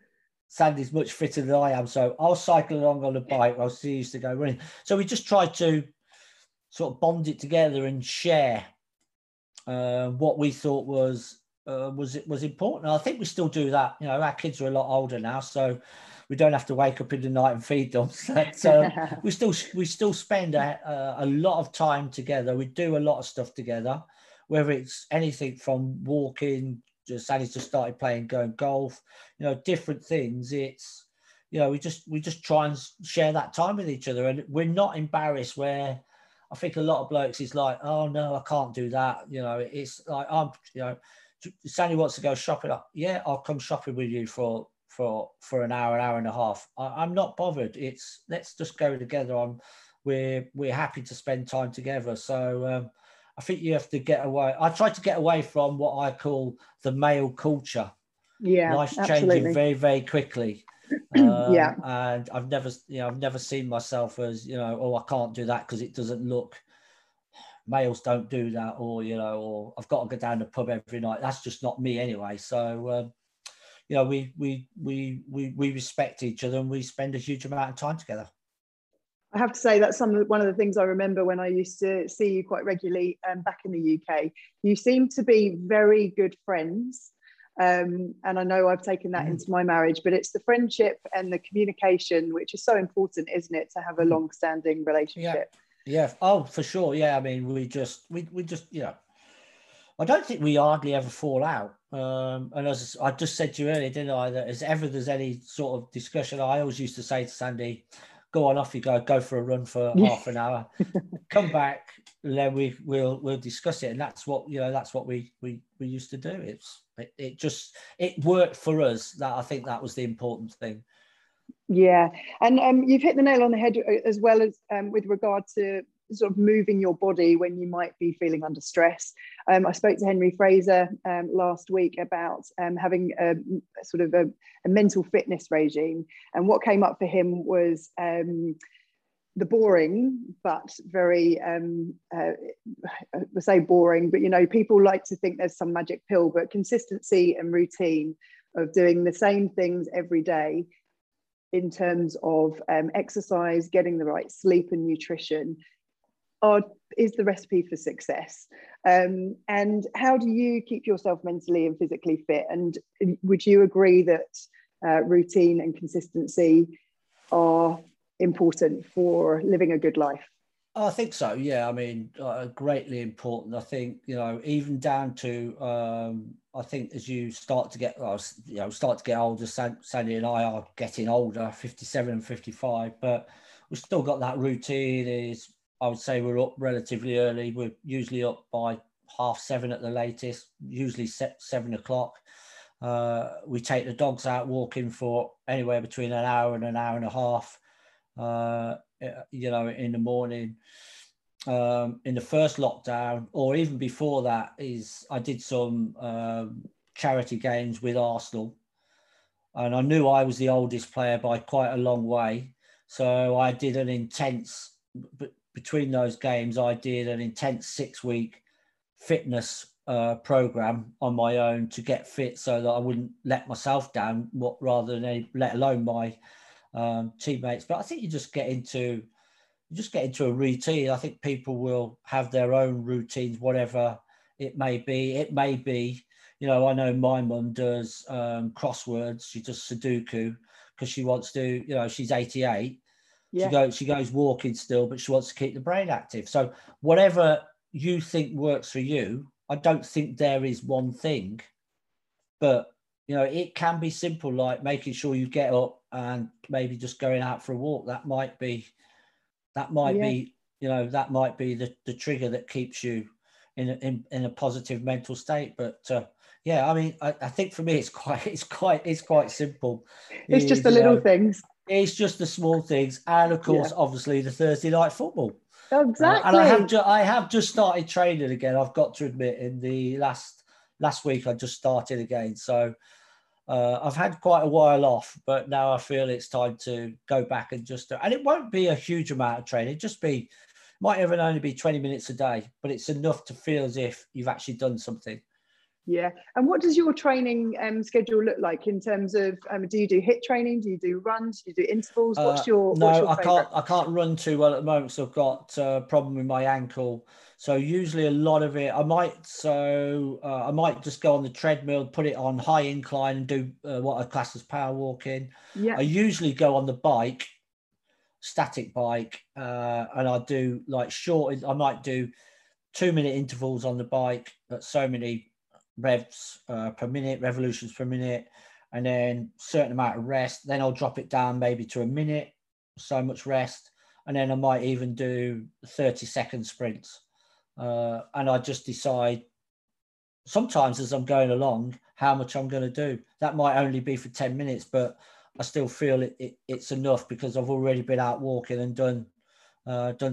Sandy's much fitter than I am. So I'll cycle along on a bike while she used to go running. So we just tried to sort of bond it together and share what we thought was important. And I think we still do that. You know, our kids are a lot older now, so we don't have to wake up in the night and feed them. So we still spend a lot of time together. We do a lot of stuff together, whether it's anything from walking, Sandy's just started playing, going golf, you know, different things. It's, you know, we just try and share that time with each other, and we're not embarrassed. Where I think a lot of blokes is like, oh no, I can't do that. You know, it's like, I'm, you know, Sandy wants to go shopping. Yeah, I'll come shopping with you for an hour and a half. I'm not bothered. It's, let's just go together. We're happy to spend time together. So I think you have to get away. I try to get away from what I call the male culture. Yeah, life's changing very, very quickly. Yeah, and I've never seen myself as, you know, oh, I can't do that because it doesn't look, males don't do that, or, you know, or I've got to go down the pub every night. That's just not me anyway. So you know, we respect each other, and we spend a huge amount of time together. I have to say that's one of the things I remember when I used to see you quite regularly back in the UK. You seem to be very good friends. And I know I've taken that into my marriage, but it's the friendship and the communication, which is so important, isn't it, to have a long-standing relationship? Yeah. Oh, for sure. Yeah. I mean, we just, you know, I don't think we hardly ever fall out. And as I just said to you earlier, didn't I, that as ever there's any sort of discussion, I always used to say to Sandy, go on, off you go for a run for half an hour, come back, and then we'll discuss it. And that's what, you know, that's what we used to do. It worked for us. That, I think that was the important thing. Yeah. And you've hit the nail on the head as well as with regard to sort of moving your body when you might be feeling under stress. I spoke to Henry Fraser last week about having a sort of a mental fitness regime. And what came up for him was the boring, but very, I say boring, but, you know, people like to think there's some magic pill, but consistency and routine of doing the same things every day in terms of exercise, getting the right sleep and nutrition is the recipe for success. And how do you keep yourself mentally and physically fit? And would you agree that routine and consistency are important for living a good life? I think so, yeah. I mean, greatly important. I think, you know, even down to, I think as you start to get, you know, start to get older, Sandy and I are getting older, 57 and 55, but we've still got that routine. Is, I would say we're up relatively early. We're usually up by 7:30 at the latest, usually 7 o'clock. We take the dogs out walking for anywhere between an hour and a half, you know, in the morning. In the first lockdown, or even before that, is I did some charity games with Arsenal, and I knew I was the oldest player by quite a long way, so I did an intense, between those games I did an intense 6-week fitness program on my own to get fit, so that I wouldn't let myself down, rather than let alone my teammates. But I think you just get into a routine. I think people will have their own routines, whatever it may be. It may be, you know, I know my mum does crosswords. She does Sudoku because she wants to, you know, she's 88. Yeah. She goes walking still, but she wants to keep the brain active. So whatever you think works for you, I don't think there is one thing, but, you know, it can be simple, like making sure you get up and maybe just going out for a walk. That might be the trigger that keeps you in a positive mental state. But yeah, I mean, I think for me it's quite simple. It's just the little things. It's just the small things, and of course, obviously, the Thursday night football. Exactly. And I have just started training again. I've got to admit, in the last week I just started again. So I've had quite a while off, but now I feel it's time to go back and just do, and it won't be a huge amount of training. Might even only be 20 minutes a day, but it's enough to feel as if you've actually done something. Yeah. And what does your training schedule look like in terms of, do you do HIIT training? Do you do runs? Do you do intervals? I can't run too well at the moment, so I've got a problem with my ankle. So usually a lot of it, I might just go on the treadmill, put it on high incline and do what I class as power walking. Yeah. I usually go on the bike, static bike, and I do like I might do 2-minute intervals on the bike at so many revs per minute, revolutions per minute, and then certain amount of rest. Then I'll drop it down maybe to a minute, so much rest, and then I might even do 30-second sprints. And I just decide sometimes as I'm going along how much I'm going to do. That might only be for 10 minutes, but I still feel it's enough because I've already been out walking and done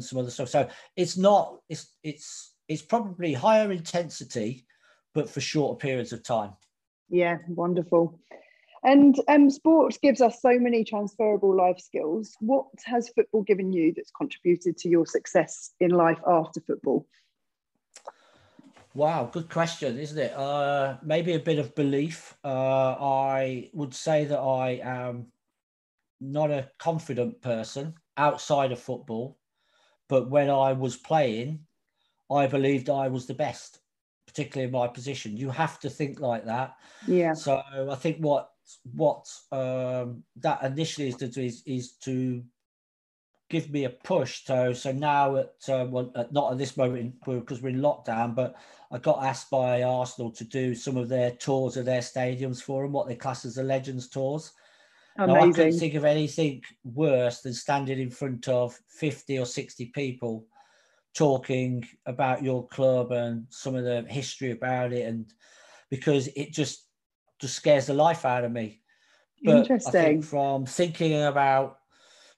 some other stuff. So it's probably higher intensity, but for shorter periods of time. Yeah, wonderful. And sport gives us so many transferable life skills. What has football given you that's contributed to your success in life after football? Wow, good question, isn't it? Maybe a bit of belief. I would say that I am not a confident person outside of football, but when I was playing, I believed I was the best, particularly in my position. You have to think like that. Yeah. So I think what that initially is to give me a push. So now not at this moment because we're in lockdown, but I got asked by Arsenal to do some of their tours of their stadiums for them, what they class as the Legends tours. Amazing. Now, I couldn't think of anything worse than standing in front of 50 or 60 people talking about your club and some of the history about it, and because it just scares the life out of me. But I think from thinking about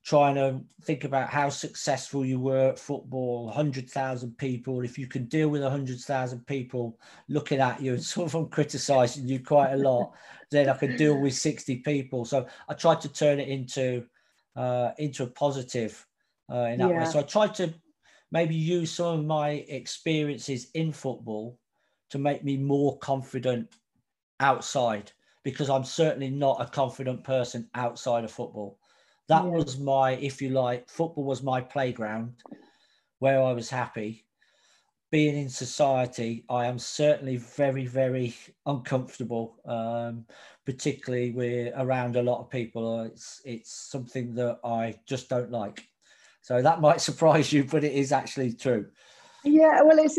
trying to think about how successful you were at football, 100,000 people. If you can deal with 100,000 people looking at you and sort of criticising you quite a lot, then I can deal with 60 people. So I tried to turn it into a positive in that way. So I tried to maybe use some of my experiences in football to make me more confident outside, because I'm certainly not a confident person outside of football. That was my, if you like, football was my playground where I was happy. Being in society, I am certainly very, very uncomfortable, particularly around a lot of people. It's something that I just don't like. So that might surprise you, but it is actually true. Yeah, well, it's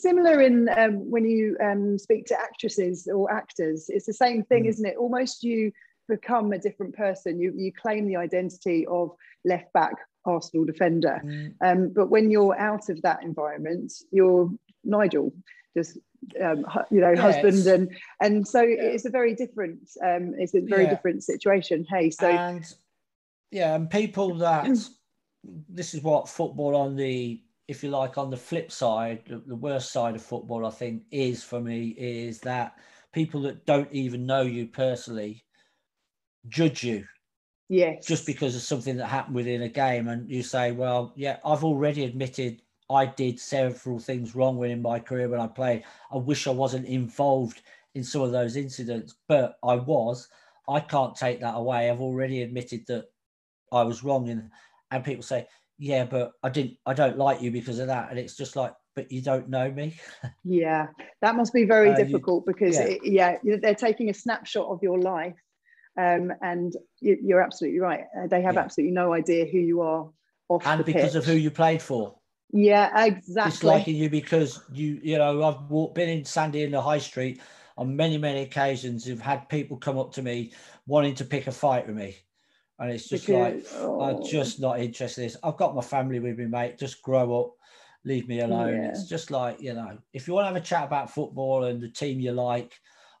similar in when you speak to actresses or actors. It's the same thing, isn't it? Almost you become a different person. You claim the identity of left back Arsenal defender, but when you're out of that environment, you're Nigel, just husband, and so it's a very different different situation. Hey, so and people that this is what football on the, if you like, on the flip side, the worst side of football, I think, is for me is that people that don't even know you personally judge you, just because of something that happened within a game, and you say, well, I've already admitted I did several things wrong within my career when I played. I wish I wasn't involved in some of those incidents, but I was. I can't take that away. I've already admitted that I was wrong, and people say, yeah, but I don't like you because of that, and it's just like, but you don't know me. Yeah, that must be very difficult, because they're taking a snapshot of your life. And you're absolutely right. They have absolutely no idea who you are off the pitch. And because of who you played for. Yeah, exactly. Disliking you because you know, I've been in Sandy in the High Street on many, many occasions. I've had people come up to me wanting to pick a fight with me. And it's just I'm just not interested in this. I've got my family with me, mate. Just grow up. Leave me alone. Yeah. It's just like, you know, if you want to have a chat about football and the team you like,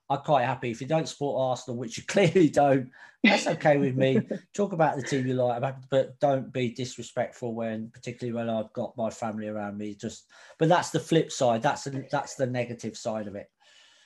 I'm quite happy. If you don't support Arsenal, which you clearly don't, that's okay with me. Talk about the team you like, but don't be disrespectful particularly when I've got my family around me. But that's the flip side. That's the negative side of it.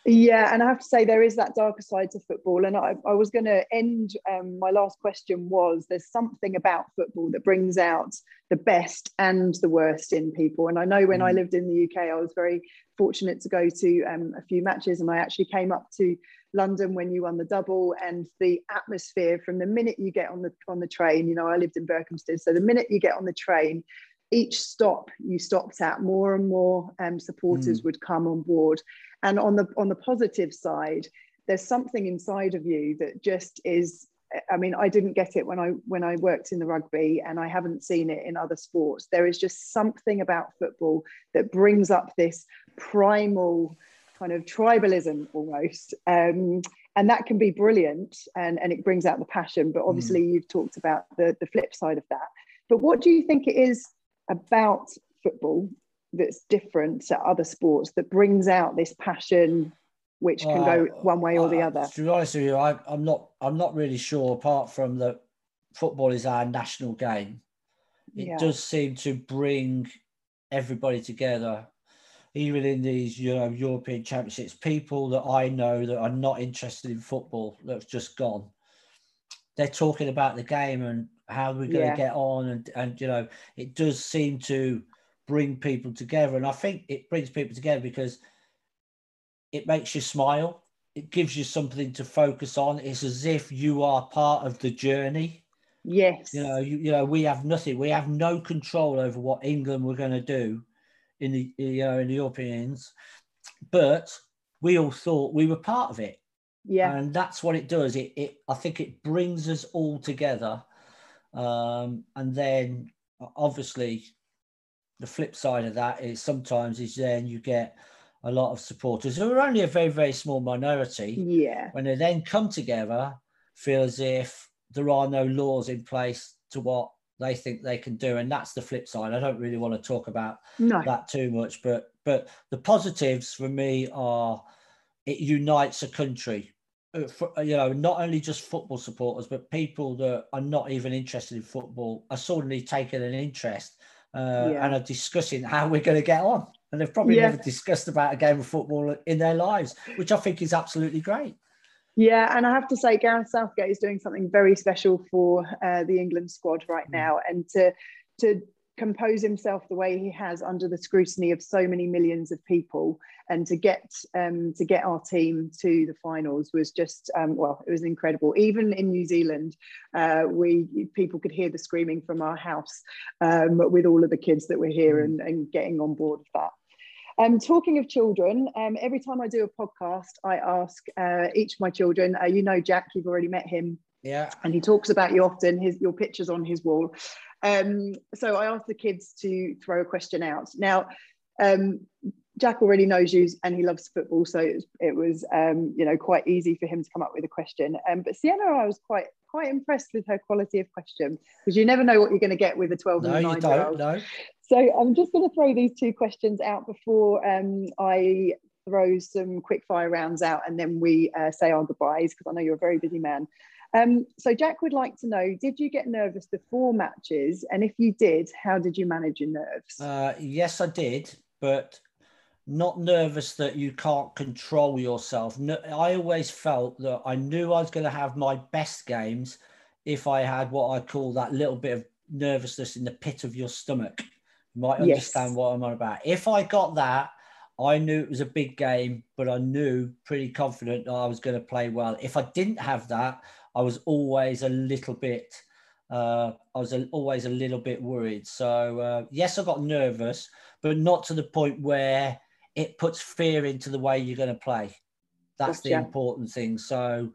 Yeah, and I have to say there is that darker side to football. And I was going to end, my last question was, there's something about football that brings out the best and the worst in people. And I know when I lived in the UK, I was very fortunate to go to a few matches, and I actually came up to London when you won the double, and the atmosphere from the minute you get on the train, you know, I lived in Berkhamsted, so the minute you get on the train, each stop you stopped at, more and more supporters would come on board. And on the positive side, there's something inside of you that just is, I mean, I didn't get it when I worked in the rugby, and I haven't seen it in other sports. There is just something about football that brings up this primal kind of tribalism almost. And that can be brilliant, and it brings out the passion. But obviously you've talked about the flip side of that. But what do you think it is about football that's different to other sports that brings out this passion, which can go one way or the other? To be honest with you, I'm not really sure, apart from that football is our national game. It does seem to bring everybody together, even in these, you know, European Championships. People that I know that are not interested in football, that's just gone, they're talking about the game and how we're going to get on, and you know, it does seem to bring people together. And I think it brings people together because it makes you smile, it gives you something to focus on. It's as if you are part of the journey. Yes, you know, we have nothing, we have no control over what England were going to do in the, you know, in the Europeans, but we all thought we were part of it. Yeah, and that's what it does. It I think it brings us all together. And then obviously the flip side of that is sometimes then you get a lot of supporters who are only a very, very small minority. Yeah. When they then come together, feel as if there are no laws in place to what they think they can do. And that's the flip side. I don't really want to talk about that too much, but the positives for me are it unites a country. for, you know, not only just football supporters, but people that are not even interested in football are suddenly taking an interest and are discussing how we're going to get on. And they've probably never discussed about a game of football in their lives, which I think is absolutely great. Yeah, and I have to say, Gareth Southgate is doing something very special for the England squad right now. And to compose himself the way he has under the scrutiny of so many millions of people, and to get our team to the finals was just well, it was incredible. Even in New Zealand, people could hear the screaming from our house with all of the kids that were here and getting on board with that. Talking of children, every time I do a podcast, I ask each of my children, you know, Jack, you've already met him. Yeah. And he talks about you often, your pictures on his wall. So I asked the kids to throw a question out. Now, Jack already knows you and he loves football. So it was you know, quite easy for him to come up with a question. But Sienna, I was quite impressed with her quality of question, because you never know what you're going to get with a 12 and 9-year-old. No. So I'm just going to throw these two questions out before I throw some quick fire rounds out, and then we say our goodbyes, because I know you're a very busy man. So Jack would like to know, did you get nervous before matches? And if you did, how did you manage your nerves? Yes, I did, but not nervous that you can't control yourself. No, I always felt that I knew I was going to have my best games if I had what I call that little bit of nervousness in the pit of your stomach. You might understand what I'm on about. If I got that, I knew it was a big game, but I knew pretty confident that I was going to play well. If I didn't have that, I was always a little bit, always a little bit worried. So yes, I got nervous, but not to the point where it puts fear into the way you're going to play. That's the important thing. So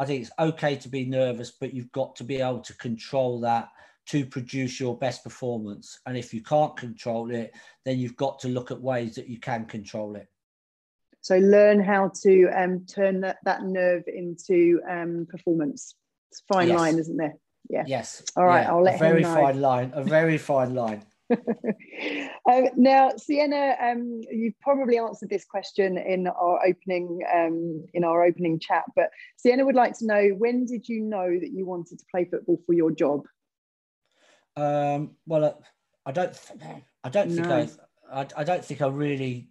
I think it's okay to be nervous, but you've got to be able to control that to produce your best performance. And if you can't control it, then you've got to look at ways that you can control it. So learn how to turn that nerve into performance. It's a fine line, isn't there? Yeah. Yes. All right. Yeah. I'll let him know. A very fine line. Now, Sienna, you probably answered this question in our opening chat, but Sienna would like to know, when did you know that you wanted to play football for your job? Well, I don't think I really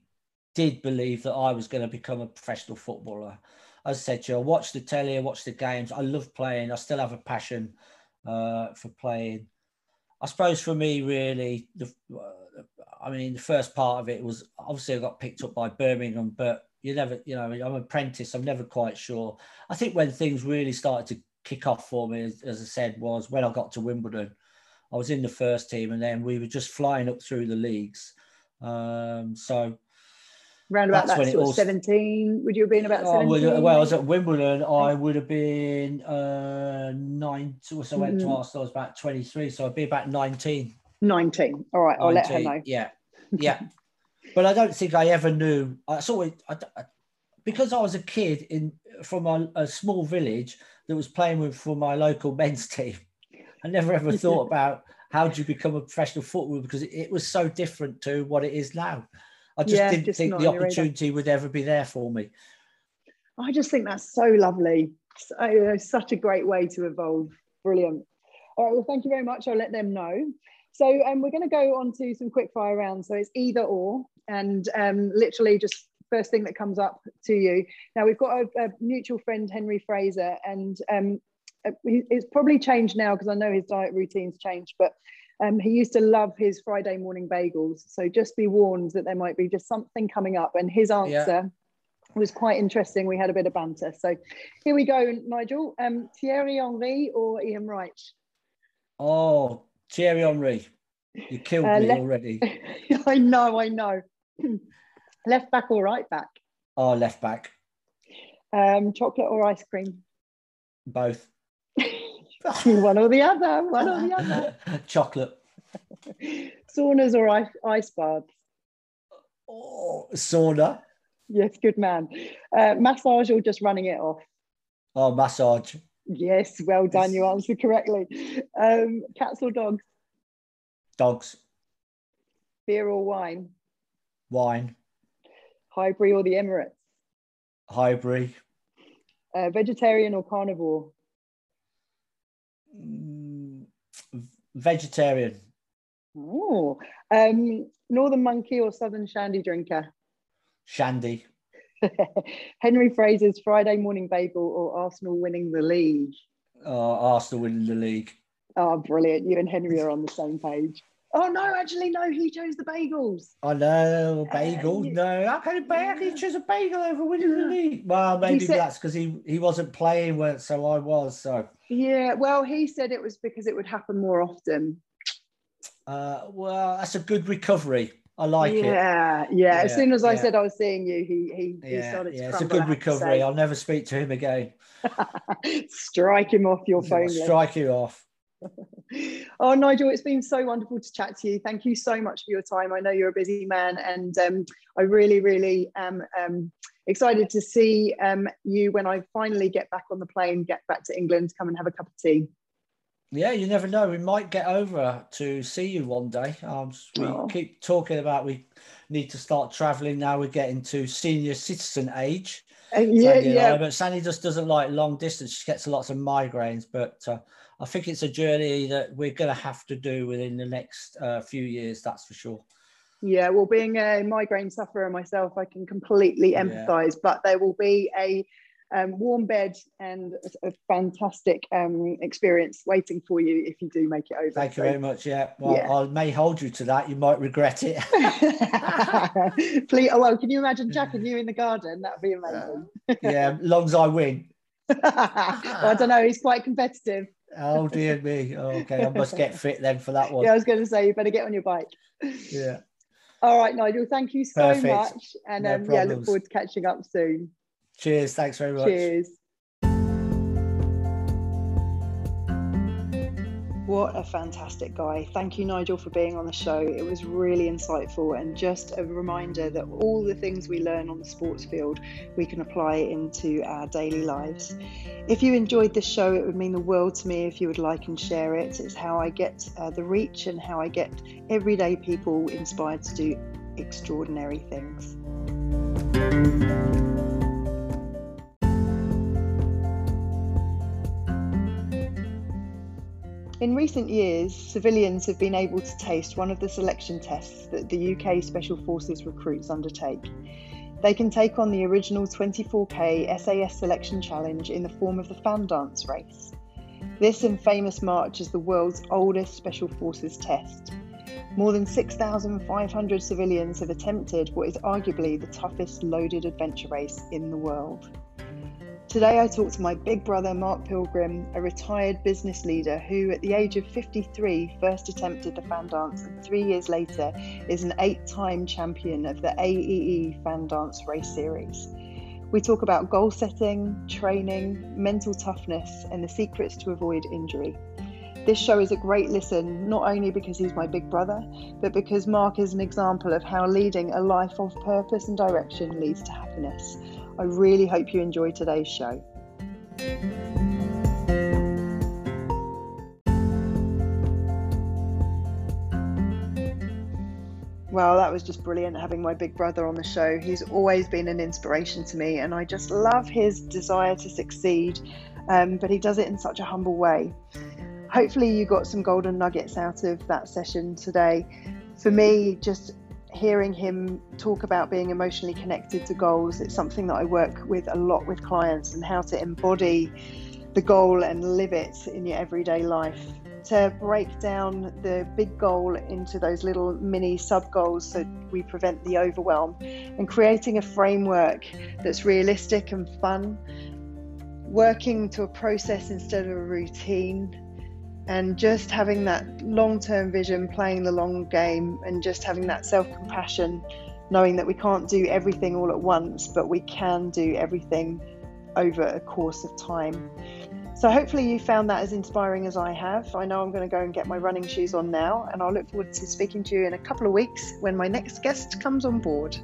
did believe that I was going to become a professional footballer. As I said to you, I watched the telly, I watched the games. I love playing. I still have a passion for playing. I suppose for me, really, the first part of it was obviously I got picked up by Birmingham, but I'm an apprentice. I'm never quite sure. I think when things really started to kick off for me, as I said, was when I got to Wimbledon. I was in the first team, and then we were just flying up through the leagues. So round about that sort of 17, would you have been about 17? Well, I was at Wimbledon. I would have been 9. So I went to Arsenal. I was about 23, so I'd be about 19. 19. All right, I'll let her know. Yeah. But I don't think I ever knew. Because I was a kid from a small village that was playing for my local men's team. I never ever thought about how do you become a professional footballer, because it was so different to what it is now. I just didn't think the opportunity would ever be there for me. I just think that's so lovely. Such a great way to evolve. Brilliant. All right, well, thank you very much. I'll let them know. So we're going to go on to some quick fire rounds. So it's either or, and literally just first thing that comes up to you. Now, we've got a mutual friend, Henry Fraser, and it's probably changed now because I know his diet routine's changed, but he used to love his Friday morning bagels. So just be warned that there might be just something coming up. And his answer was quite interesting. We had a bit of banter. So here we go, Nigel. Thierry Henry or Ian Wright? Oh, Thierry Henry. You killed me already. I know. Left back or right back? Oh, left back. Chocolate or ice cream? Both. One or the other. Chocolate. Saunas or ice baths? Oh, sauna. Yes, good man. Massage or just running it off? Oh, massage. Yes, well done. You answered correctly. Cats or dogs? Dogs. Beer or wine? Wine. Highbury or the Emirates? Highbury. Vegetarian or carnivore? Vegetarian. Oh, Northern Monkey or Southern Shandy drinker? Shandy. Henry Fraser's Friday Morning Babel or Arsenal winning the league? Oh, Arsenal winning the league. Oh, brilliant. You and Henry are on the same page. Oh, no, actually, no, he chose the bagels. I know, bagels, no. How can he choose a bagel over winning the league? Well, maybe that's because he wasn't playing, so I was, so. Yeah, well, he said it was because it would happen more often. Well, that's a good recovery. I like it. Yeah. As soon as I said I was seeing you, he started to crumble. It's a good recovery. I'll never speak to him again. Strike him off your phone. Strike you off. Oh, Nigel, it's been so wonderful to chat to you. Thank you so much for your time. I know you're a busy man, and I really, really am excited to see you when I finally get back on the plane, get back to England, come and have a cup of tea. Yeah, you never know. We might get over to see you one day. We keep talking about we need to start travelling now. We're getting to senior citizen age. But Sandy just doesn't like long distance. She gets lots of migraines, but I think it's a journey that we're going to have to do within the next few years, that's for sure. Yeah, well, being a migraine sufferer myself, I can completely empathise, but there will be a warm bed and a fantastic experience waiting for you if you do make it over. Thank you very much. Yeah, well, I may hold you to that. You might regret it. Please. Oh, well, can you imagine Jack and you in the garden? That'd be amazing. Yeah, long as I win. I don't know. He's quite competitive. Oh dear me. Oh, okay, I must get fit then for that one. Yeah, I was going to say you better get on your bike. Yeah. All right, Nigel. Thank you so much, and look forward to catching up soon. Cheers. Thanks very much. Cheers. What a fantastic guy. Thank you, Nigel, for being on the show. It was really insightful, and just a reminder that all the things we learn on the sports field, we can apply into our daily lives. If you enjoyed this show, it would mean the world to me if you would like and share it. It's how I get the reach and how I get everyday people inspired to do extraordinary things. In recent years, civilians have been able to taste one of the selection tests that the UK Special Forces recruits undertake. They can take on the original 24k SAS selection challenge in the form of the Fan Dance race. This infamous march is the world's oldest Special Forces test. More than 6,500 civilians have attempted what is arguably the toughest loaded adventure race in the world. Today I talk to my big brother, Mark Pilgrim, a retired business leader who at the age of 53 first attempted the Fan Dance, and 3 years later is an 8-time champion of the AEE Fan Dance race series. We talk about goal setting, training, mental toughness and the secrets to avoid injury. This show is a great listen, not only because he's my big brother, but because Mark is an example of how leading a life of purpose and direction leads to happiness. I really hope you enjoy today's show. Well, that was just brilliant having my big brother on the show. He's always been an inspiration to me, and I just love his desire to succeed, but he does it in such a humble way. Hopefully you got some golden nuggets out of that session today. For me, just hearing him talk about being emotionally connected to goals, it's something that I work with a lot with clients, and how to embody the goal and live it in your everyday life. To break down the big goal into those little mini sub goals so we prevent the overwhelm, and creating a framework that's realistic and fun, working to a process instead of a routine, and just having that long-term vision, playing the long game, and just having that self-compassion, knowing that we can't do everything all at once, but we can do everything over a course of time. So hopefully you found that as inspiring as I have. I know I'm going to go and get my running shoes on now, and I'll look forward to speaking to you in a couple of weeks when my next guest comes on board.